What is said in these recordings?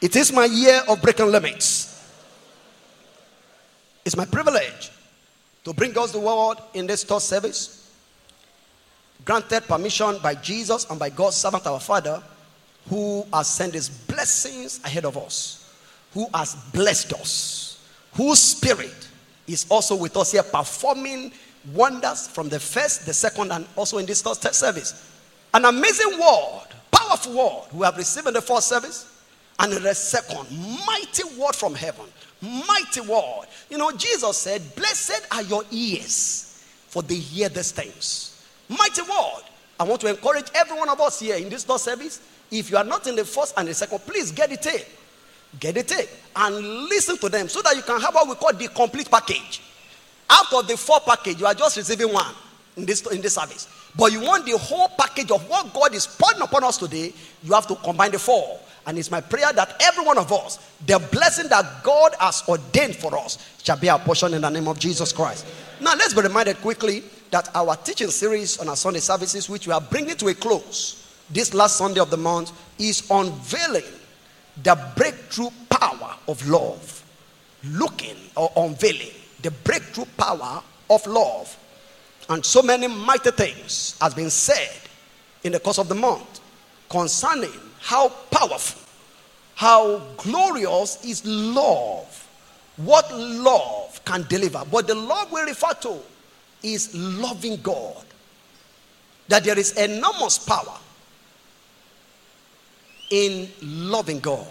It is my year of breaking limits. It's my privilege to bring God's word in this third service. Granted permission by Jesus and by God's servant, our Father, who has sent his blessings ahead of us, who has blessed us, whose spirit is also with us here performing wonders from the first, the second, and also in this third service. An amazing word, powerful word we have received in the first service. And in the second, mighty word from heaven. Mighty word. You know, Jesus said, blessed are your ears, for they hear these things. Mighty word. I want to encourage every one of us here in this third service. If you are not in the first and the second, please get the tape. Get the tape. And listen to them so that you can have what we call the complete package. Out of the four package, you are just receiving one in this service. But you want the whole package of what God is pouring upon us today. You have to combine the four. And it's my prayer that every one of us, the blessing that God has ordained for us, shall be our portion in the name of Jesus Christ. Now, let's be reminded quickly that our teaching series on our Sunday services, which we are bringing to a close this last Sunday of the month, is unveiling the breakthrough power of love. Looking or unveiling the breakthrough power of love. And so many mighty things has been said in the course of the month concerning how powerful, how glorious is love, what love can deliver. But the love we refer to is loving God. That there is enormous power in loving God.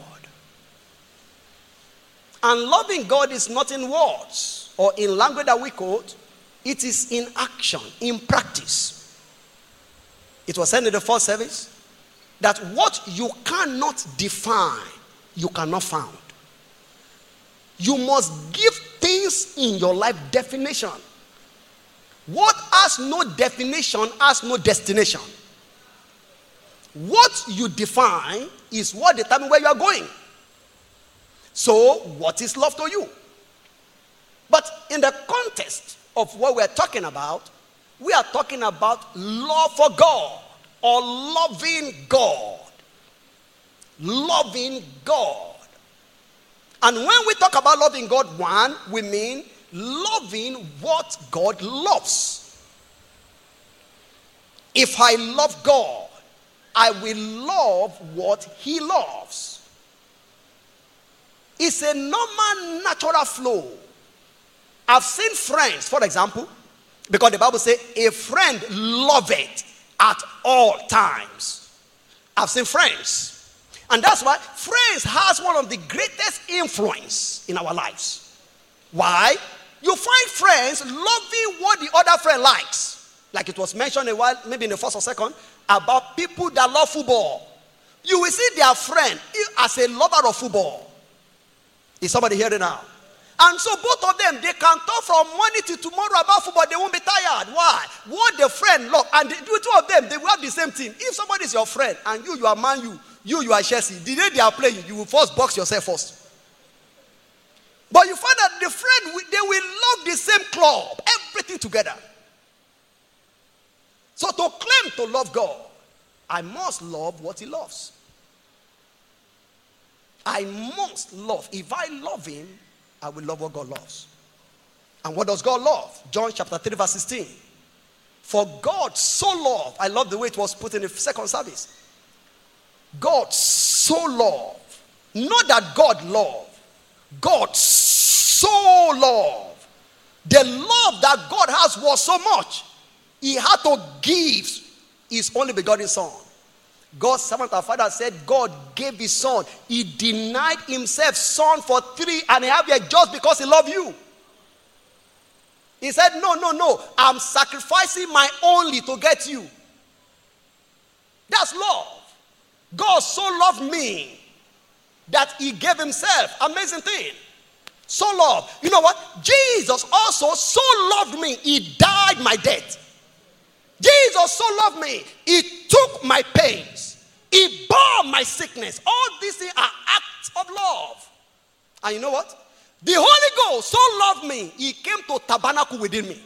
And loving God is not in words or in language that we quote. It is in action, in practice. It was said in the first service that what you cannot define, you cannot found. You must give things in your life definition. What has no definition has no destination. What you define is what determines where you are going. So, what is love to you? But in the context of what we're talking about, we are talking about love for God or loving God. Loving God. And when we talk about loving God, one, we mean loving what God loves. If I love God, I will love what He loves. It's a normal, natural flow. I've seen friends, for example, because the Bible says a friend loveth at all times. I've seen friends. And that's why friends has one of the greatest influence in our lives. Why? You find friends loving what the other friend likes. Like it was mentioned a while, maybe in the first or second, about people that love football. You will see their friend as a lover of football. Is somebody hearing now? And so both of them, they can talk from morning to tomorrow about football. They won't be tired. Why? What the friend love. And the two of them, they will have the same thing. If somebody is your friend and you are Man U, you are Chelsea, the day they are playing, you will first box yourself first. But you find that the friend, they will love the same club, everything together. So to claim to love God, I must love what He loves. I must love. If I love Him, I will love what God loves. And what does God love? John chapter 3 verse 16. For God so loved. I love the way it was put in the second service. God so loved. Not that God loved. God so loved. The love that God has was so much, He had to give His only begotten Son. God's servant, our Father, said God gave His Son. He denied Himself, Son, for 3.5 years just because He loved you. He said, no. I'm sacrificing my only to get you. That's love. God so loved me that He gave Himself. Amazing thing. So loved. You know what? Jesus also so loved me. He died my death. Jesus so loved me. He took my pains. He bore my sickness. All these things are acts of love. And you know what? The Holy Ghost so loved me. He came to tabernacle within me.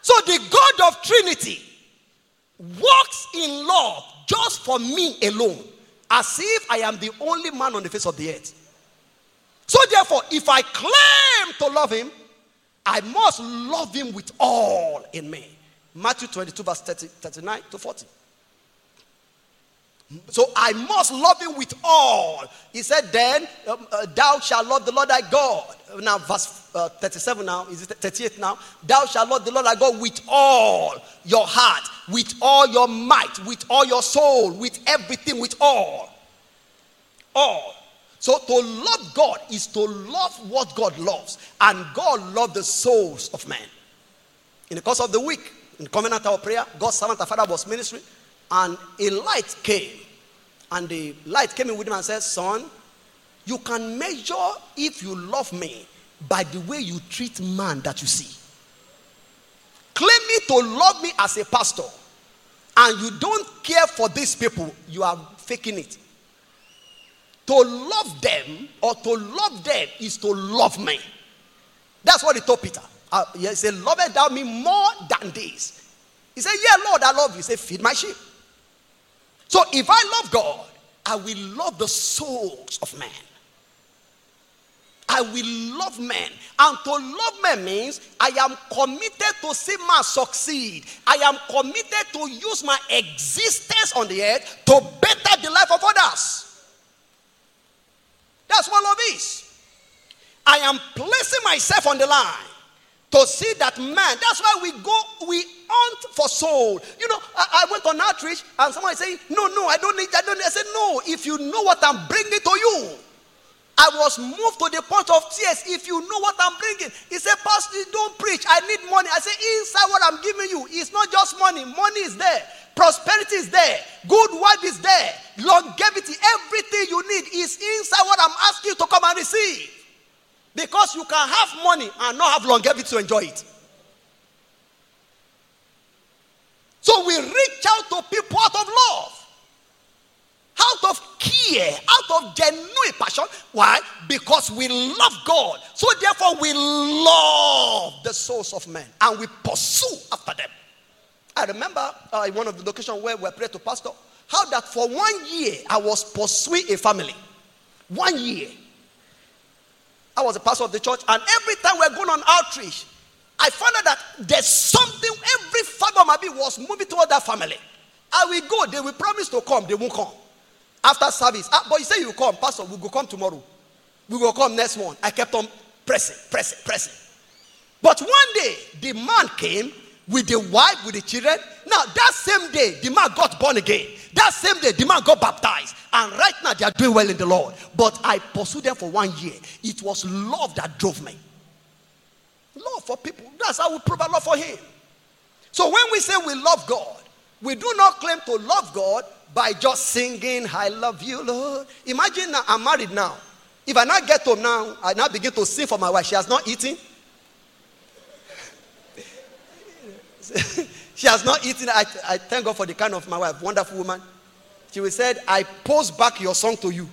So the God of Trinity works in love just for me alone. as if I am the only man on the face of the earth. So therefore, if I claim to love him, I must love him with all in me. Matthew 22 verse 39 to 40. So I must love him with all. He said, then thou shalt love the Lord thy God. Now verse 37 now, is it 38 now? Thou shalt love the Lord thy God with all your heart, with all your might, with all your soul, with everything, with all. All. So to love God is to love what God loves. And God loved the souls of men. In the course of the week, in Covenant Hour prayer, God's servant and father was ministering. And a light came. And the light came in with him and said, son, you can measure if you love me by the way you treat man that you see. Claim me to love me as a pastor, and you don't care for these people, you are faking it. To love them or to love them is to love me. That's what he told Peter. He said, lovest thou me more than this? He said, yeah, Lord, I love you. He said, feed my sheep. So if I love God, I will love the souls of men. I will love men. And to love men means I am committed to see man succeed. I am committed to use my existence on the earth to better the life of others. That's what love is. I am placing myself on the line to see that man. That's why we hunt for soul. You know, I went on outreach and someone said, no, I don't need. I said, no, if you know what I'm bringing to you. I was moved to the point of tears. If you know what I'm bringing. He said, pastor, don't preach. I need money. I said, inside what I'm giving you, it's not just money. Money is there. Prosperity is there. Good wife is there. Longevity, everything you need is inside what I'm asking you to come and receive. Because you can have money and not have longevity to enjoy it. So we reach out to people out of love, out of care, out of genuine passion. Why? Because we love God. So therefore we love the souls of men and we pursue after them. I remember in one of the locations where we prayed to pastor, how that for 1 year I was pursuing a family. 1 year. I was a pastor of the church, and every time we were going on outreach, I found out that there's something, every fiber of my being was moving toward that family. I will go, they will promise to come, they won't come. After service, but you say you come, pastor, we will come tomorrow. We will come next month. I kept on pressing. But one day, the man came with the wife, with the children. Now, that same day, the man got born again. That same day, the man got baptized. And right now, they are doing well in the Lord. But I pursued them for 1 year. It was love that drove me. Love for people. That's how we prove our love for him. So when we say we love God, we do not claim to love God by just singing, I love you, Lord. Imagine now, I'm married now. If I now get home now, I now begin to sing for my wife. She has not eaten. She has not eaten. I thank God for the kind of my wife, wonderful woman. She will say, I post back your song to you.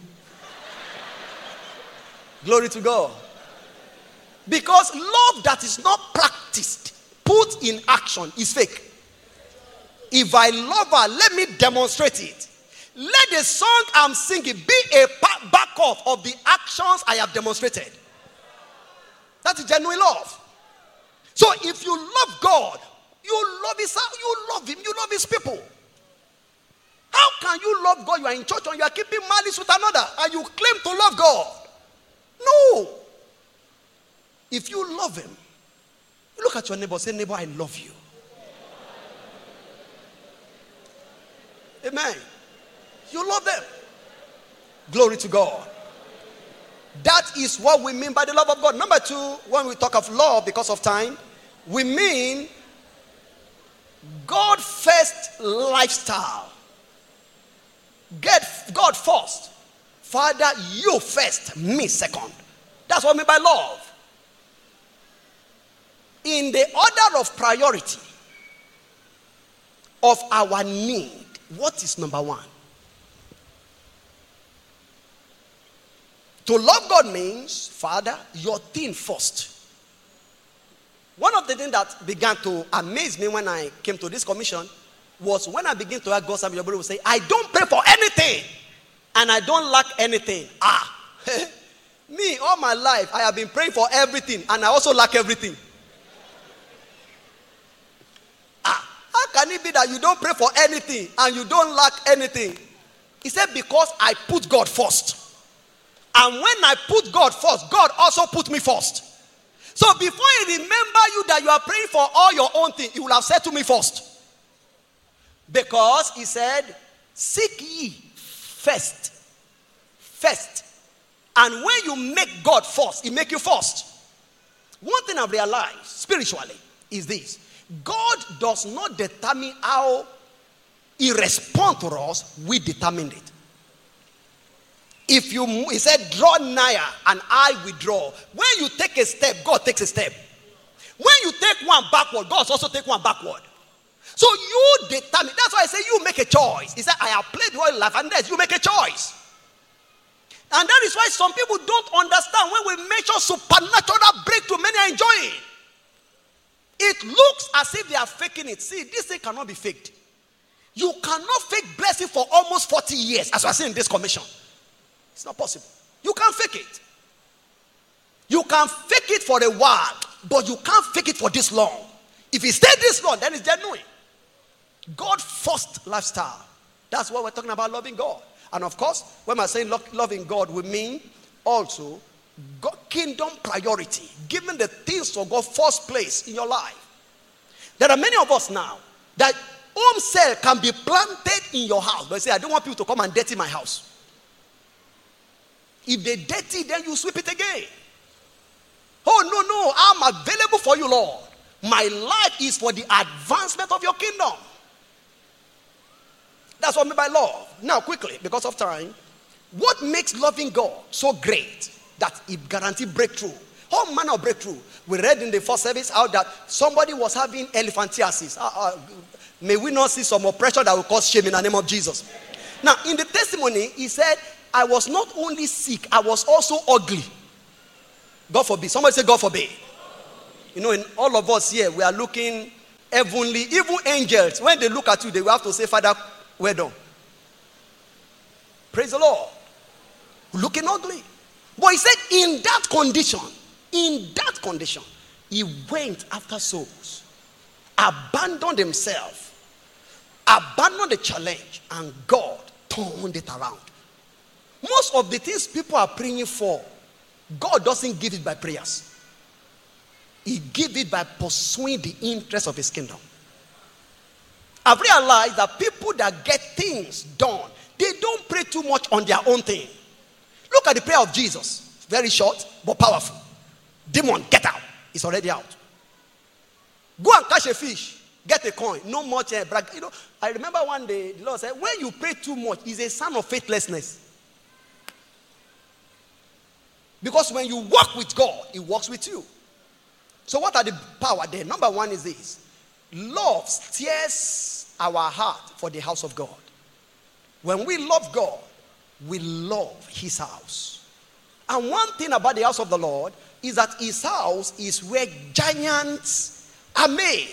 Glory to God. Because love that is not practiced, put in action, is fake. If I love her, let me demonstrate it. Let the song I'm singing be a back-off of the actions I have demonstrated. That is genuine love. So if you love God, you love him, you love his people. How can you love God? You are in church and you are keeping malice with another and you claim to love God. No. If you love him, look at your neighbor, say, neighbor, I love you. Amen. You love them. Glory to God. That is what we mean by the love of God. Number two, when we talk of love, because of time, we mean God first lifestyle. Get God first. Father, you first, me second. That's what I mean by love. In the order of priority of our need, what is number one? To love God means, Father, your thing first. One of the things that began to amaze me when I came to this commission was when I began to ask God, somebody would say, I don't pray for anything. and I don't lack anything. Me, all my life, I have been praying for everything, and I also lack everything. How can it be that you don't pray for anything and you don't lack anything? He said, because I put God first. And when I put God first, God also put me first. So before he remember you that you are praying for all your own things, he will have said to me first. Because he said, seek ye first. First. And when you make God first, he make you first. One thing I've realized spiritually is this. God does not determine how he responds to us. We determine it. If you, he said, draw nigher and I withdraw. When you take a step, God takes a step. When you take one backward, God also takes one backward. So you determine. That's why I say you make a choice. He said, I have played your life, and you make a choice. And that is why some people don't understand when we measure supernatural breakthrough, many are enjoying. It looks as if they are faking it. See, this thing cannot be faked. You cannot fake blessing for almost 40 years, as I say in this commission. It's not possible. You can't fake it. You can fake it for a while, but you can't fake it for this long. If it stays this long, then it's genuine. God first lifestyle. That's what we're talking about, loving God. And of course, when I'm saying loving God, we mean also God, kingdom priority, giving the things of God first place in your life. There are many of us now that home cell can be planted in your house, but you say, I don't want people to come and dirty my house. If they dirty, then you sweep it again. Oh, no, I'm available for you, Lord. My life is for the advancement of your kingdom. That's what I mean by love. Now, quickly, because of time, what makes loving God so great that it guarantees breakthrough? All manner of breakthrough. We read in the first service how that somebody was having elephantiasis. May we not see some oppression that will cause shame in the name of Jesus. Now, in the testimony, he said, I was not only sick, I was also ugly. God forbid. Somebody say, God forbid. You know, in all of us here, we are looking heavenly. Even angels, when they look at you, they will have to say, Father, well done. Praise the Lord. Looking ugly. But he said, in that condition, he went after souls, abandoned himself, abandoned the challenge, and God turned it around. Most of the things people are praying for, God doesn't give it by prayers. He gives it by pursuing the interest of his kingdom. I've realized that people that get things done, they don't pray too much on their own thing. Look at the prayer of Jesus. Very short, but powerful. Demon, get out. It's already out. Go and catch a fish. Get a coin. No much brag. You know, I remember one day, the Lord said, when you pray too much, it's a sign of faithlessness. Because when you walk with God, he walks with you. So what are the power there? Number one is this. Love steers our heart for the house of God. When we love God, we love his house. And one thing about the house of the Lord is that his house is where giants are made.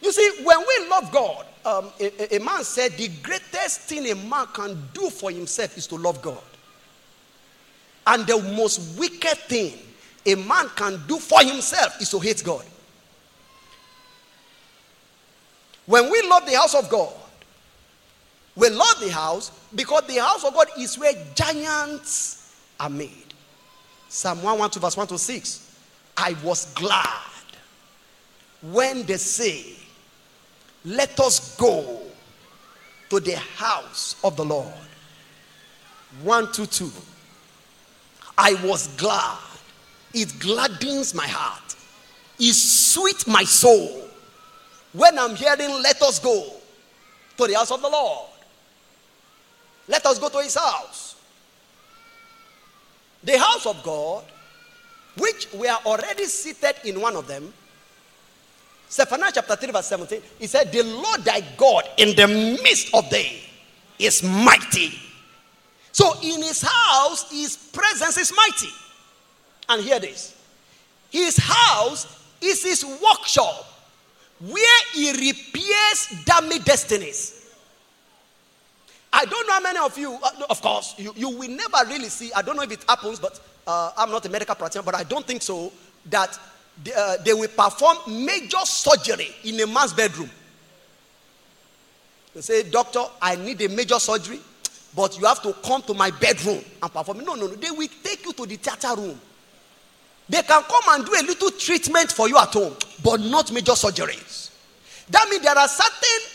You see, when we love God, a man said the greatest thing a man can do for himself is to love God. And the most wicked thing a man can do for himself is to hate God. When we love the house of God, we love the house because the house of God is where giants are made. Psalm 112 verse 1 to 6. I was glad when they say, let us go to the house of the Lord. 1:2. I was glad. It gladdens my heart. It sweet my soul. When I'm hearing, let us go to the house of the Lord. Let us go to his house. The house of God, which we are already seated in one of them. Zephaniah chapter 3 verse 17. He said, the Lord thy God in the midst of thee is mighty. So in his house, his presence is mighty. And hear this. His house is his workshop where he repairs damaged destinies. I don't know how many of you, of course, you will never really see, I don't know if it happens, but I'm not a medical practitioner, but I don't think so, that they will perform major surgery in a man's bedroom. They say, doctor, I need a major surgery, but you have to come to my bedroom and perform. No. They will take you to the theater room. They can come and do a little treatment for you at home, but not major surgeries. That means there are certain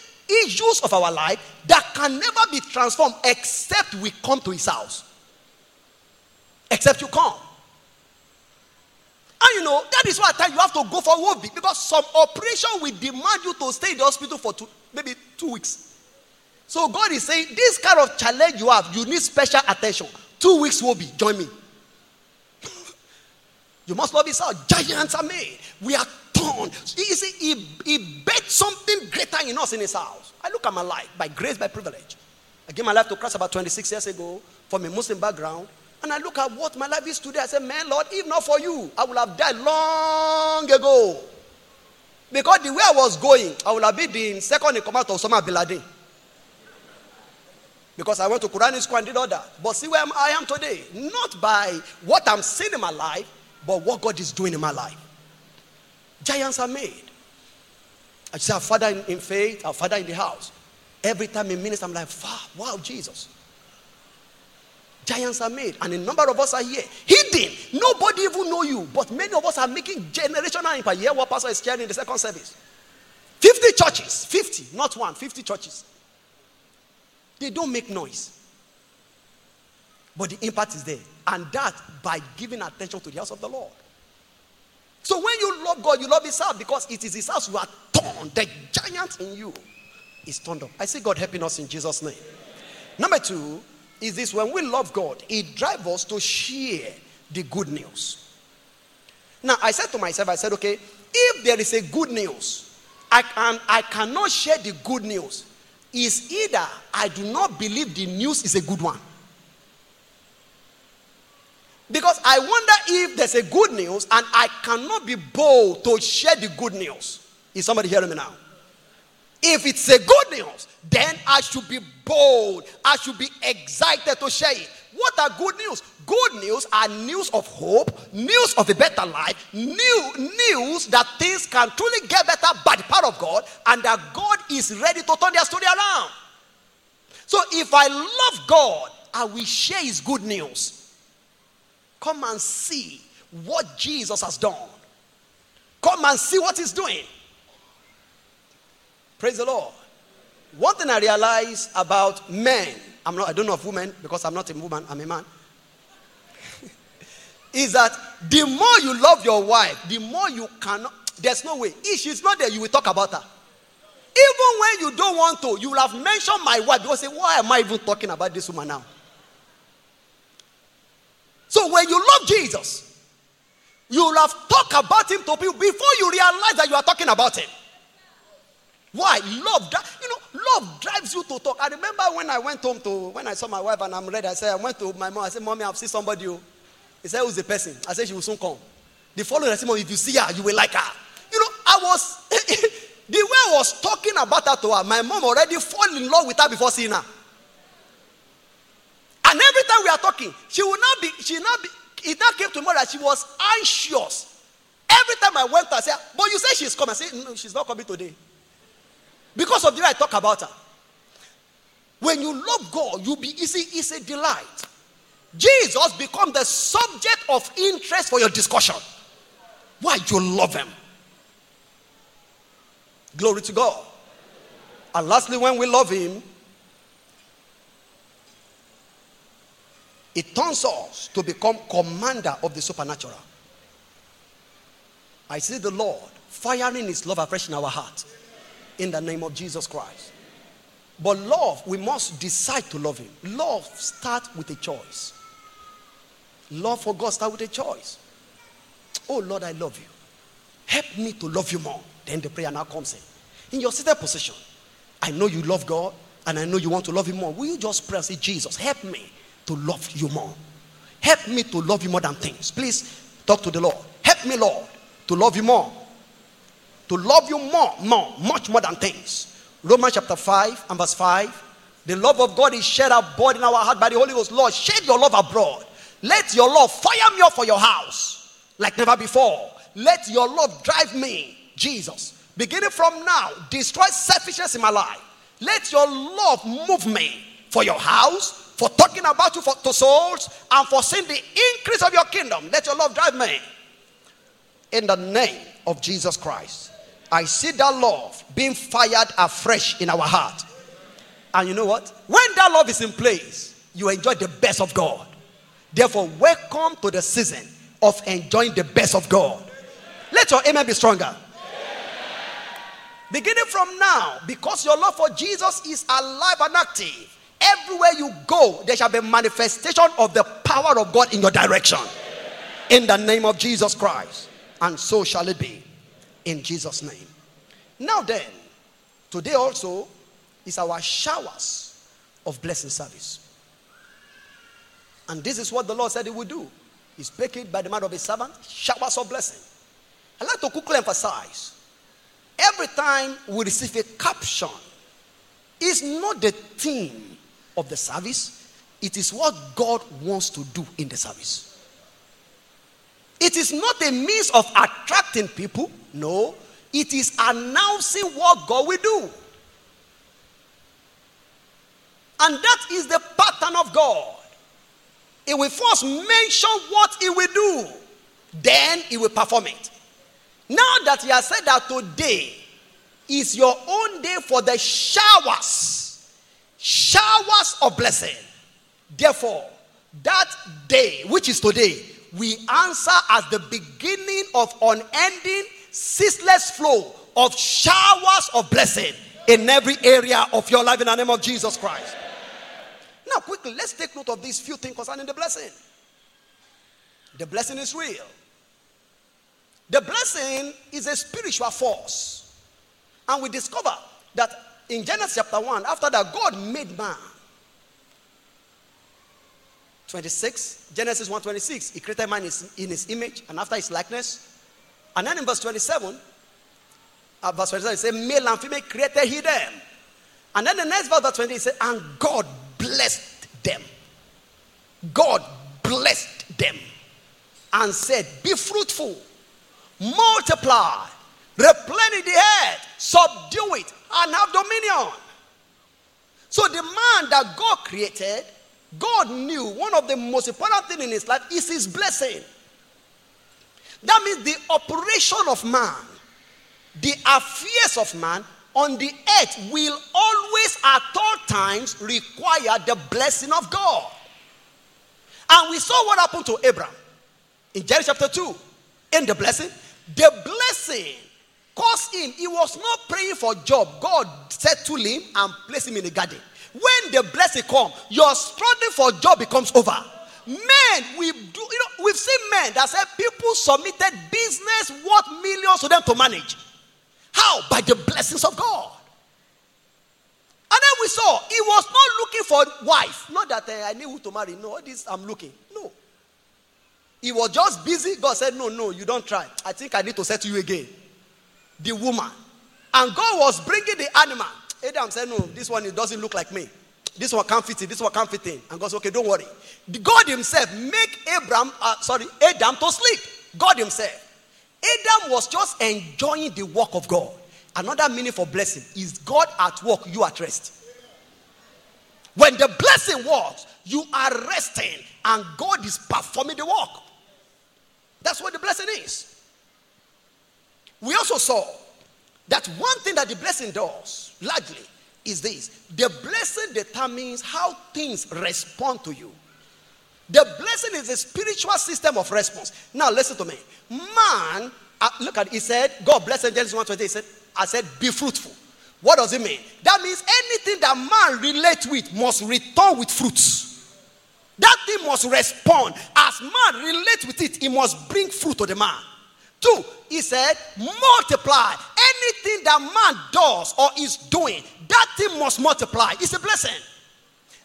issues of our life that can never be transformed except we come to his house. Except you come. And you know, that is why at times you have to go for OB, because some operation will demand you to stay in the hospital for maybe 2 weeks. So God is saying, this kind of challenge you have, you need special attention. 2 weeks OB, join me. You must love his house. Giants are made. We are torn. You see, he bet something greater in us in his house. I look at my life by grace, by privilege. I gave my life to Christ about 26 years ago from a Muslim background. And I look at what my life is today. I say, man, Lord, if not for you, I would have died long ago. Because the way I was going, I would have been the second in command of Osama bin Laden. Because I went to Quranic school and did all that. But see where I am today. Not by what I'm seeing in my life, but what God is doing in my life. Giants are made. I say, our father in faith, our father in the house. Every time he ministers, I'm like, wow, Jesus. Giants are made. And a number of us are here. Hidden. Nobody even know you. But many of us are making generational impact. Here, what pastor is sharing in the second service. 50 churches. 50, not one. 50 churches. They don't make noise. But the impact is there. And that by giving attention to the house of the Lord. So when you love God, you love his house, because it is his house you are torn. The giant in you is turned up. I see God helping us in Jesus' name. Number two is this: when we love God, it drives us to share the good news. Now, I said to myself, okay, if there is a good news, I cannot share the good news. It's either I do not believe the news is a good one. Because I wonder if there's a good news and I cannot be bold to share the good news. Is somebody hearing me now? If it's a good news, then I should be bold. I should be excited to share it. What are good news? Good news are news of hope, news of a better life, news that things can truly get better by the power of God, and that God is ready to turn their story around. So if I love God, I will share his good news. Come and see what Jesus has done. Come and see what he's doing. Praise the Lord. One thing I realize about men, I don't know of women, because I'm not a woman, I'm a man, is that the more you love your wife, the more you cannot, there's no way. If she's not there, you will talk about her. Even when you don't want to, you will have mentioned my wife. You will say, why am I even talking about this woman now? So when you love Jesus, you will have talked about him to people before you realize that you are talking about him. Why? Love drives you to talk. I remember when I went home when I saw my wife and I'm ready, I went to my mom, I said, Mommy, I've seen somebody. He said, who's the person? I said, she will soon come. The following, I said, Mommy, if you see her, you will like her. The way I was talking about her to her, my mom already fell in love with her before seeing her. And every time we are talking, it now came to me that she was anxious. Every time I went to her, I said, but you say she's coming. I said, no, she's not coming today. Because of the way I talk about her. When you love God, you'll be easy. It's a delight. Jesus becomes the subject of interest for your discussion. Why? You love him. Glory to God. And lastly, when we love him, it turns us to become commander of the supernatural. I see the Lord firing his love afresh in our heart, in the name of Jesus Christ. But love, we must decide to love him. Love starts with a choice. Love for God starts with a choice. Oh Lord, I love you. Help me to love you more. Then the prayer now comes in. In your seated position, I know you love God and I know you want to love him more. Will you just pray and say, Jesus, help me to love you more. Help me to love you more than things. Please talk to the Lord. Help me, Lord, to love you more. To love you more, much more than things. Romans chapter 5 and verse 5. The love of God is shed abroad in our heart by the Holy Ghost. Lord, shed your love abroad. Let your love fire me up for your house like never before. Let your love drive me, Jesus. Beginning from now, destroy selfishness in my life. Let your love move me for your house, for talking about you to souls, and for seeing the increase of your kingdom. Let your love drive me. In the name of Jesus Christ, I see that love being fired afresh in our heart. And you know what? When that love is in place, you enjoy the best of God. Therefore, welcome to the season of enjoying the best of God. Let your amen be stronger. Beginning from now, because your love for Jesus is alive and active, everywhere you go, there shall be manifestation of the power of God in your direction. In the name of Jesus Christ. And so shall it be. In Jesus' name. Now then, today also is our showers of blessing service. And this is what the Lord said he would do. He spake it by the mouth of his servant, showers of blessing. I'd like to quickly emphasize, every time we receive a caption, it's not the theme of the service. It is what God wants to do in the service. It is not a means of attracting people. No, it is announcing what God will do. And that is the pattern of God. He will first mention what he will do. Then he will perform it. Now that he has said that today is your own day for the showers. Showers of blessing. Therefore, that day, which is today, we answer as the beginning of unending, ceaseless flow of showers of blessing in every area of your life in the name of Jesus Christ. Now quickly, let's take note of these few things concerning the blessing. The blessing is real. The blessing is a spiritual force. And we discover that in Genesis chapter 1, after that God made man. 26, Genesis 1:26, he created man in his image and after his likeness. And then in verse 27, it says, male and female created he them. And then the next verse 20, it says, and God blessed them. God blessed them and said, be fruitful, multiply, replenish the earth, subdue it, and have dominion. So the man that God created, God knew one of the most important things in his life is his blessing. That means the operation of man, the affairs of man on the earth will always at all times require the blessing of God. And we saw what happened to Abraham in Genesis chapter 2. In the blessing, caused him, he was not praying for a job. God settled him and placed him in the garden. When the blessing comes, your struggle for job becomes over. Men, we've seen men that said people submitted business worth millions to them to manage. How? By the blessings of God. And then we saw he was not looking for a wife. Not that I need who to marry. No, this I'm looking. No. He was just busy. God said, no, you don't try. I think I need to settle you again. The woman. And God was bringing the animal. Adam said, no, this one, it doesn't look like me. This one can't fit in. This one can't fit in. And God said, okay, don't worry. God himself make Adam to sleep. God himself. Adam was just enjoying the work of God. Another meaning for blessing is God at work, you at rest. When the blessing works, you are resting and God is performing the work. That's what the blessing is. We also saw that one thing that the blessing does, largely, is this. The blessing determines how things respond to you. The blessing is a spiritual system of response. Now, listen to me. Man, look at it. He said, God blessed Genesis 1:20. He said, I said, be fruitful. What does it mean? That means anything that man relates with must return with fruits. That thing must respond. As man relates with it, he must bring fruit to the man. 2, he said, multiply. Anything that man does or is doing, that thing must multiply. It's a blessing.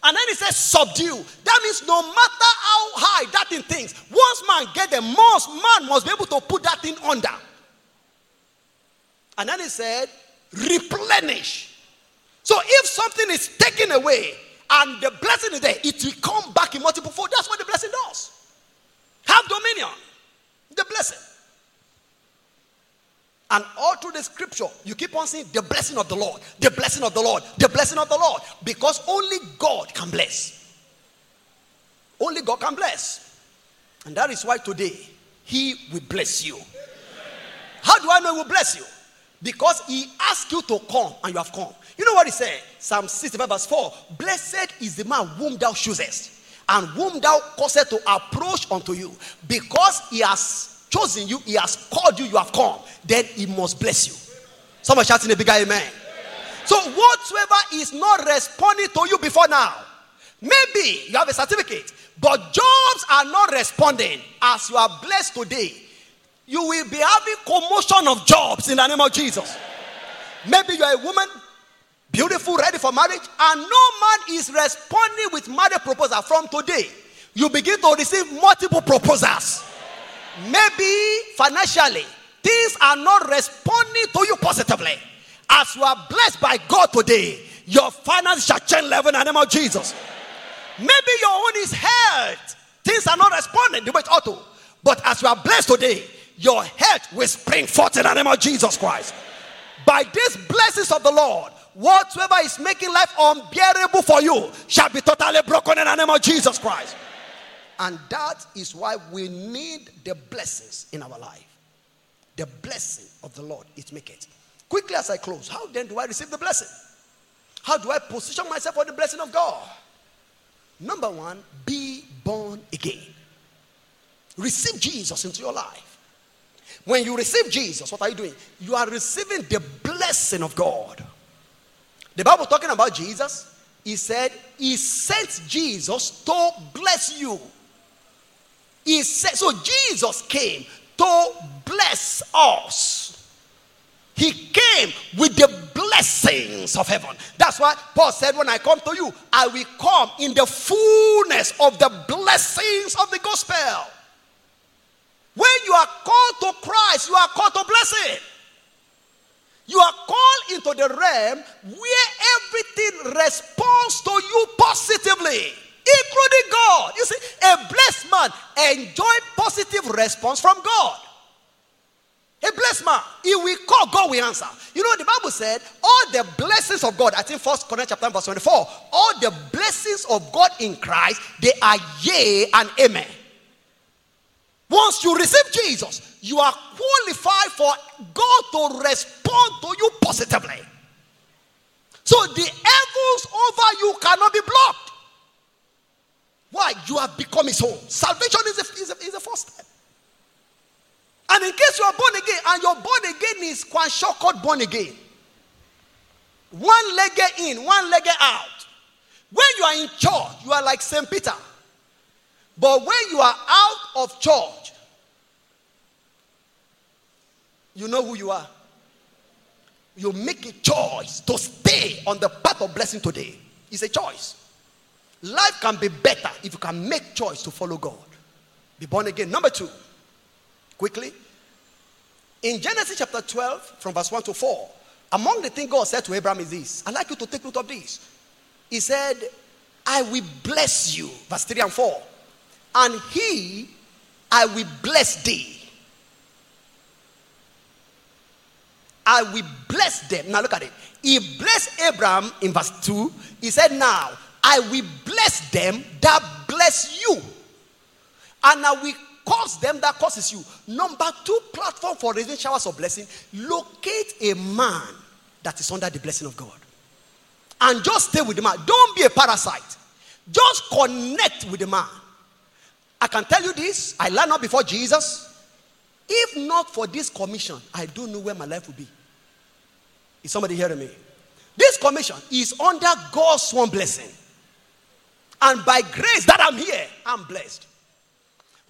And then he said, subdue. That means no matter how high that thing thinks, once man gets the most, man must be able to put that thing under. And then he said, replenish. So if something is taken away and the blessing is there, it will come back in multiple fold. That's what the blessing does. Have dominion. The blessing. And all through the scripture, you keep on saying the blessing of the Lord, the blessing of the Lord, the blessing of the Lord. Because only God can bless. Only God can bless. And that is why today, he will bless you. How do I know he will bless you? Because he asked you to come and you have come. You know what he said? Psalm 65 verse 4. Blessed is the man whom thou choosest and whom thou causest to approach unto you. Because he has chosen you, he has called you, you have come. Then he must bless you. Someone shouting a bigger amen. Yeah. So whatsoever is not responding to you before now. Maybe you have a certificate, but jobs are not responding. As you are blessed today, you will be having commotion of jobs in the name of Jesus. Maybe you are a woman, beautiful, ready for marriage, and no man is responding with marriage proposal. From today, you begin to receive multiple proposals. Maybe financially, things are not responding to you positively. As you are blessed by God today, your finance shall change level in the name of Jesus. Maybe your own is health. Things are not responding the way it ought to. But as you are blessed today, your health will spring forth in the name of Jesus Christ. By these blessings of the Lord, whatsoever is making life unbearable for you shall be totally broken in the name of Jesus Christ. And that is why we need the blessings in our life. The blessing of the Lord, it make it. Quickly as I close, how then do I receive the blessing? How do I position myself for the blessing of God? Number one, be born again. Receive Jesus into your life. When you receive Jesus, what are you doing? You are receiving the blessing of God. The Bible talking about Jesus, he said, he sent Jesus to bless you. He said, so Jesus came to bless us. He came with the blessings of heaven. That's why Paul said, when I come to you, I will come in the fullness of the blessings of the gospel. When you are called to Christ, you are called to blessing. You are called into the realm where everything responds to you positively, including God. You see, a blessed man enjoys positive response from God. A blessed man, he will call, God will answer. You know, the Bible said, all the blessings of God, I think 1 Corinthians chapter 1, verse 24, all the blessings of God in Christ, they are yea and amen. Once you receive Jesus, you are qualified for God to respond to you positively. So the heavens over you cannot be blocked. Why? You have become his own. Salvation is the first step. And in case you are born again, and your born again is quite short, born again. One leg in, one leg out. When you are in church, you are like St. Peter. But when you are out of church, you know who you are. You make a choice to stay on the path of blessing today. It's a choice. Life can be better if you can make choice to follow God. Be born again. Number two, quickly. In Genesis chapter 12, from verse 1 to 4, among the things God said to Abraham is this. I'd like you to take note of this. He said, I will bless you. Verse 3 and 4. And I will bless thee. I will bless them. Now look at it. He blessed Abraham in verse 2. He said, now, I will bless them that bless you. And I will curse them that curses you. Number two platform for raising showers of blessing. Locate a man that is under the blessing of God. And just stay with the man. Don't be a parasite. Just connect with the man. I can tell you this, I learned not before Jesus. If not for this commission, I don't know where my life would be. Is somebody hearing me? This commission is under God's one blessing. And by grace that I'm here, I'm blessed.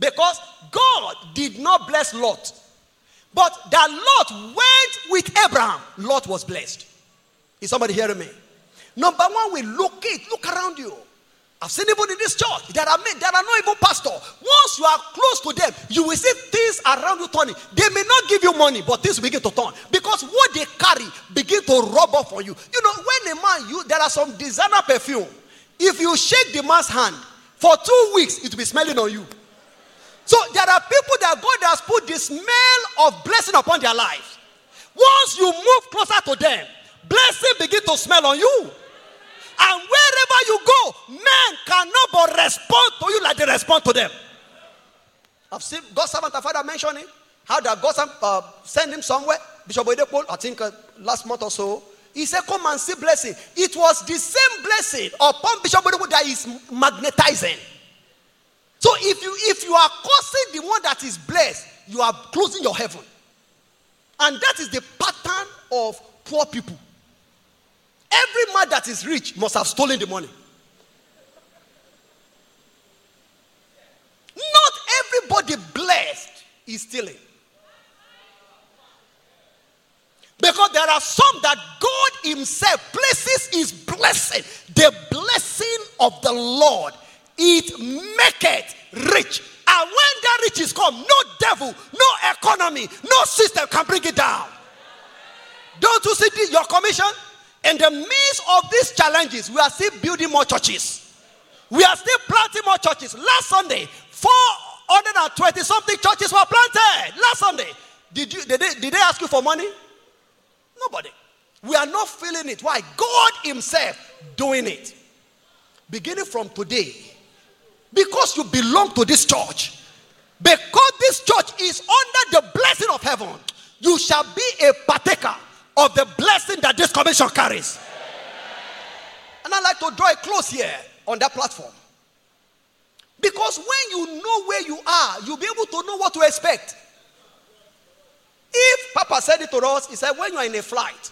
Because God did not bless Lot. But that Lot went with Abraham. Lot was blessed. Is somebody hearing me? Number one, we locate, look around you. I've seen even in this church, there are men that are not even pastor. Once you are close to them, you will see things around you turning. They may not give you money, but things begin to turn. Because what they carry begin to rub off on you. You know, when a man, there are some designer perfume. If you shake the man's hand, for 2 weeks, it will be smelling on you. So there are people that God has put the smell of blessing upon their lives. Once you move closer to them, blessing begin to smell on you. And wherever you go, men cannot but respond to you like they respond to them. I've seen God's servant, our father, mentioning how that God sent him somewhere. Bishop Oyedepo, I think last month or so, he said, come and see blessing. It was the same blessing upon Bishop Oyedepo that is magnetizing. So if you are cursing the one that is blessed, you are closing your heaven. And that is the pattern of poor people. Every man that is rich must have stolen the money. Not everybody blessed is stealing. Because there are some that God himself places his blessing. The blessing of the Lord, it maketh rich. And when that rich is come, no devil, no economy, no system can bring it down. Don't you see your commission? In the midst of these challenges, we are still building more churches. We are still planting more churches. Last Sunday, 420 something churches were planted. Last Sunday, did they ask you for money? Nobody. We are not feeling it. Why? God himself doing it. Beginning from today, because you belong to this church, because this church is under the blessing of heaven, you shall be a partaker of the blessing that this commission carries. And I'd like to draw a close here on that platform. Because when you know where you are, you'll be able to know what to expect. If Papa said it to us, he said, when you are in a flight,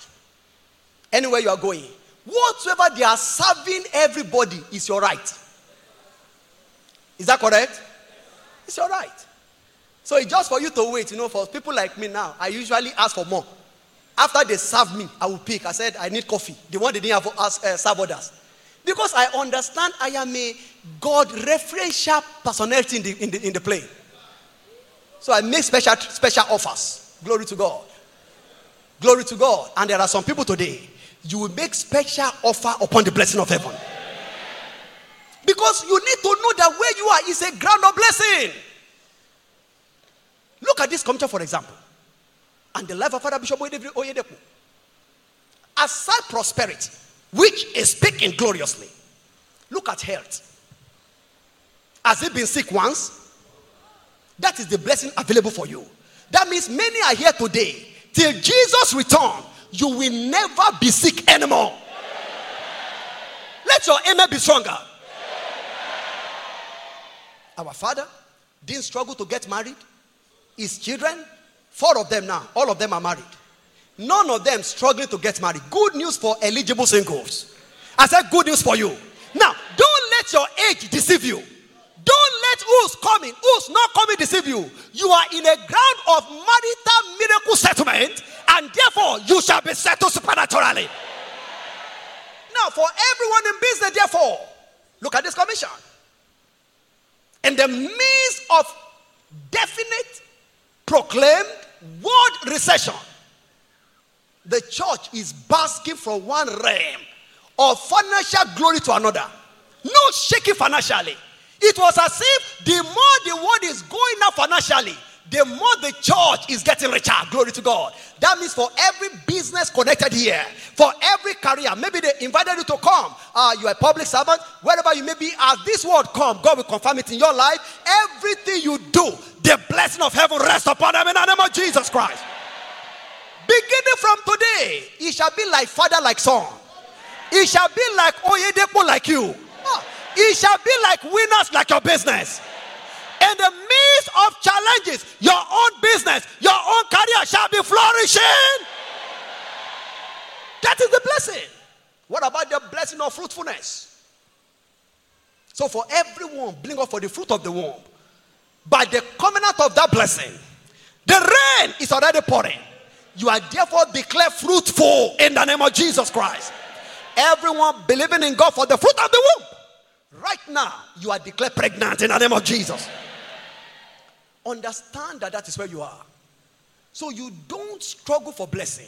anywhere you are going, whatsoever they are serving everybody is your right. Is that correct? It's your right. So it's just for you to wait. You know, for people like me now, I usually ask for more. After they serve me, I will pick. I said, I need coffee. The one they didn't have serve others. Because I understand I am a God referential personality in the play. So I make special offers. Glory to God. Glory to God. And there are some people today, you will make special offer upon the blessing of heaven. Because you need to know that where you are is a ground of blessing. Look at this commentary, for example. And the life of Father Bishop Oyedepo. Aside prosperity, which is speaking gloriously. Look at health. Has he been sick once? That is the blessing available for you. That means many are here today. Till Jesus returns, you will never be sick anymore. Yeah. Let your amen be stronger. Yeah. Our father didn't struggle to get married. His children, 4 of them now, all of them are married. None of them struggling to get married. Good news for eligible singles. I said good news for you. Now, don't let your age deceive you. Don't let who's coming, who's not coming deceive you. You are in a ground of marital miracle settlement, and therefore you shall be settled supernaturally. Now, for everyone in business, therefore, look at this commission. In the midst of definite, proclaimed world recession, the church is basking from one realm of financial glory to another. No shaking financially. It was as if the more the world is going up financially, the more the church is getting richer. Glory to God. That means for every business connected here, for every career, maybe they invited you to come. You are a public servant. Wherever you may be, as this word comes, God will confirm it in your life. Everything you do, the blessing of heaven rests upon them in the name of Jesus Christ. Beginning from today, it shall be like father, like son. It shall be like Oyedepo, like you. It shall be like winners, like your business. In the midst of challenges, your own business, your own career shall be flourishing. That is the blessing. What about the blessing of fruitfulness? So for everyone, bring up for the fruit of the womb. By the covenant of that blessing, the rain is already pouring. You are therefore declared fruitful in the name of Jesus Christ. Everyone believing in God for the fruit of the womb Right now, you are declared pregnant in the name of Jesus. Understand that that is where you are. So you don't struggle for blessing.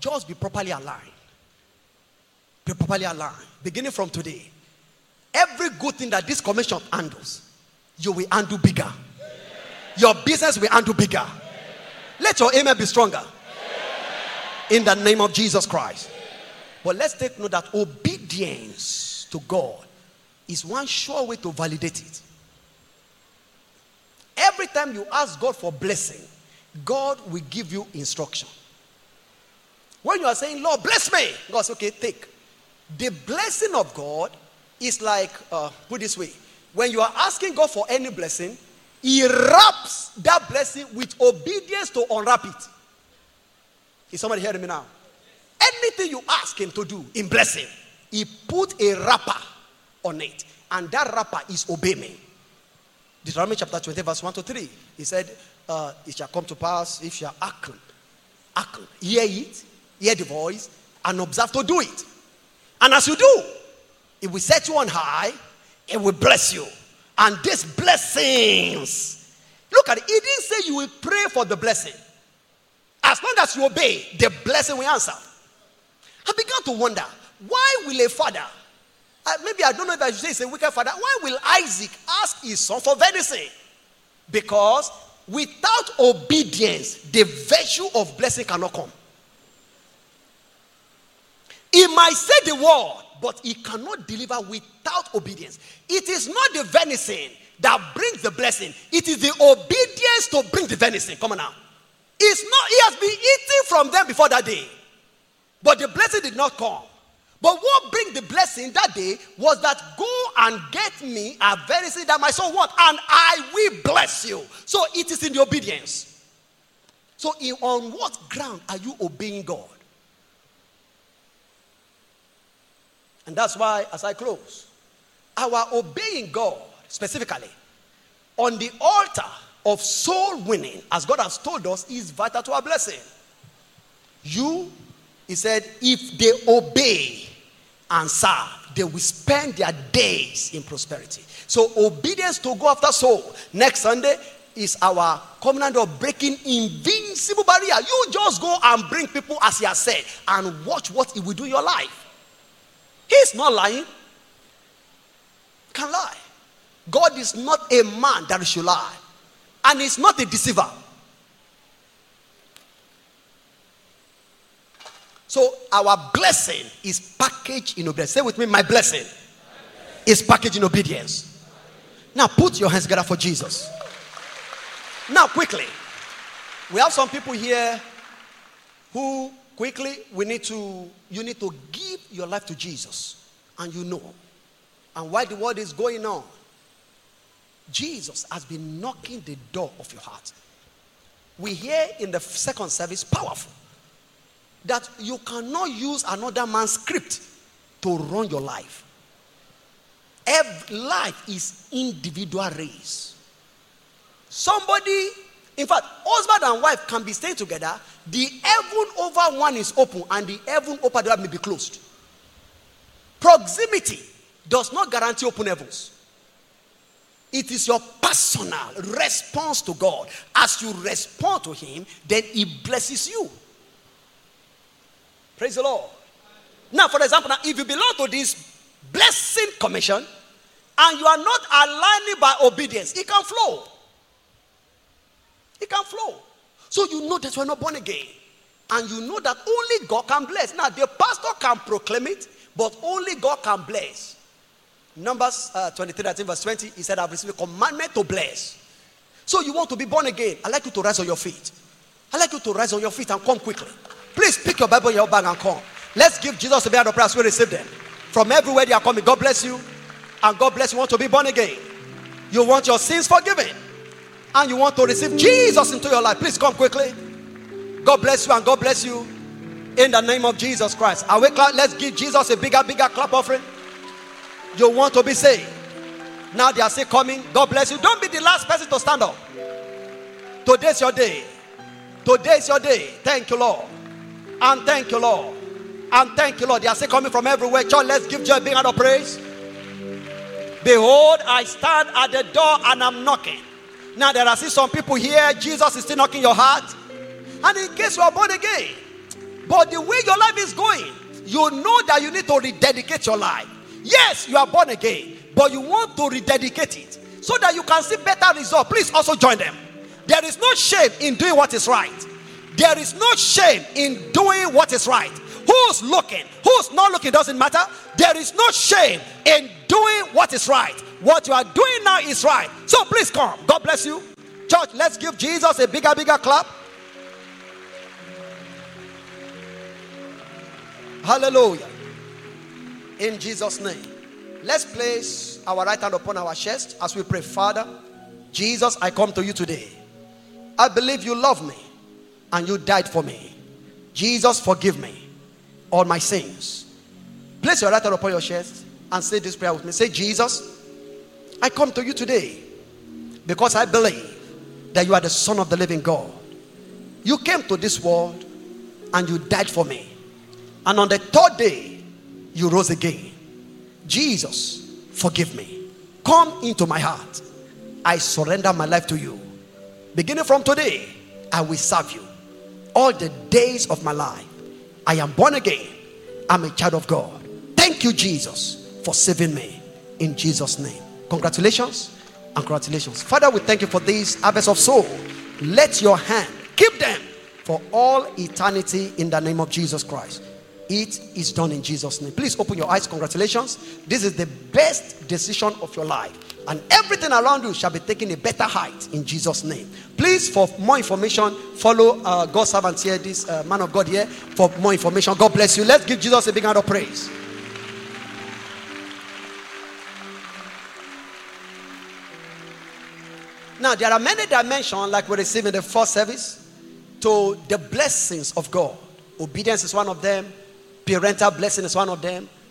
Just be properly aligned. Be properly aligned. Beginning from today, every good thing that this commission handles, you will handle bigger. Your business will handle bigger. Let your amen be stronger. In the name of Jesus Christ. But let's take note that obedience to God is one sure way to validate it. Every time you ask God for blessing, God will give you instruction. When you are saying, Lord, bless me, God says, okay, take. The blessing of God is like, put this way, when you are asking God for any blessing, He wraps that blessing with obedience to unwrap it. Is somebody hearing me now? Anything you ask Him to do in blessing, He put a wrapper on it. And that wrapper is obey me. Deuteronomy chapter 20 verse 1 to 3. He said, it shall come to pass if you are hearken. Hear it, hear the voice, and observe to do it. And as you do, it will set you on high, it will bless you. And these blessings, look at it. He didn't say you will pray for the blessing. As long as you obey, the blessing will answer. I began to wonder, why will a father, maybe I don't know if I should say it's a wicked father, why will Isaac ask his son for venison? Because without obedience, the virtue of blessing cannot come. He might say the word, but he cannot deliver without obedience. It is not the venison that brings the blessing. It is the obedience to bring the venison. Come on now. It's not, he has been eating from them before that day. But the blessing did not come. But what brought the blessing that day was that go and get me a venison that my son wants, and I will bless you. So it is in the obedience. So on what ground are you obeying God? And that's why, as I close, our obeying God, specifically, on the altar of soul winning, as God has told us, is vital to our blessing. He said, if they obey and serve, they will spend their days in prosperity. So obedience to go after soul. Next Sunday is our covenant of breaking invincible barrier. You just go and bring people as He has said and watch what He will do in your life. He's not lying. Can't lie. God is not a man that should lie. And He's not a deceiver. So our blessing is packaged in obedience. Say with me, my blessing is packaged in obedience. Now put your hands together for Jesus. Now quickly, we have some people here who quickly you need to give your life to Jesus. And you know. And while the world is going on, Jesus has been knocking the door of your heart. We hear in the second service, powerful, that you cannot use another man's script to run your life. Every life is individual race. Somebody, in fact, husband and wife can be staying together. The heaven over one is open and the heaven over the other may be closed. Proximity does not guarantee open heavens. It is your personal response to God. As you respond to Him, then He blesses you. Praise the Lord. Now, for example, if you belong to this blessing commission and you are not aligning by obedience, it can flow. It can flow. So you know that you are not born again. And you know that only God can bless. Now, the pastor can proclaim it, but only God can bless. Numbers 23, I think verse 20, he said, I've received a commandment to bless. So you want to be born again. I'd like you to rise on your feet. I'd like you to rise on your feet and come quickly. Please pick your Bible in your bag and come. Let's give Jesus a big hand of prayer as we receive them. From everywhere they are coming, God bless you. And God bless you. You want to be born again. You want your sins forgiven. And you want to receive Jesus into your life. Please come quickly. God bless you and God bless you. In the name of Jesus Christ. Are we clap? Let's give Jesus a bigger clap offering. You want to be saved. Now they are still coming. God bless you. Don't be the last person to stand up. Today's your day. Today's your day. Thank you, Lord. And thank you, Lord. And thank you, Lord. They are still coming from everywhere. Church, let's give you a big hand of praise. Behold, I stand at the door and I'm knocking. Now there are still some people here, Jesus is still knocking your heart. And in case you are born again, but the way your life is going, you know that you need to rededicate your life. Yes, you are born again, but you want to rededicate it so that you can see better results. Please also join them. There is no shame in doing what is right. There is no shame in doing what is right. Who's looking, who's not looking doesn't matter. There is no shame in doing what is right. What you are doing now is right. So please come. God bless you. Church, let's give Jesus a bigger clap. Hallelujah. In Jesus' name. Let's place our right hand upon our chest as we pray. Father, Jesus, I come to you today. I believe you love me and you died for me. Jesus, forgive me all my sins. Place your right hand upon your chest and say this prayer with me. Say, Jesus, I come to you today because I believe that you are the Son of the living God. You came to this world and you died for me. And on the third day, you rose again. Jesus, forgive me. Come into my heart. I surrender my life to you. Beginning from today, I will serve you all the days of my life. I am born again. I'm a child of God. Thank you, Jesus, for saving me. In Jesus' name. Congratulations and congratulations. Father, we thank you for these harvest of soul. Let your hand keep them for all eternity in the name of Jesus Christ. It is done in Jesus' name. Please open your eyes. Congratulations. This is the best decision of your life. And everything around you shall be taking a better height in Jesus' name. Please, for more information, follow God's servant here, this man of God here, for more information. God bless you. Let's give Jesus a big hand of praise. Now, there are many dimensions, like we received in the first service, to the blessings of God. Obedience is one of them. Parental blessing is one of them.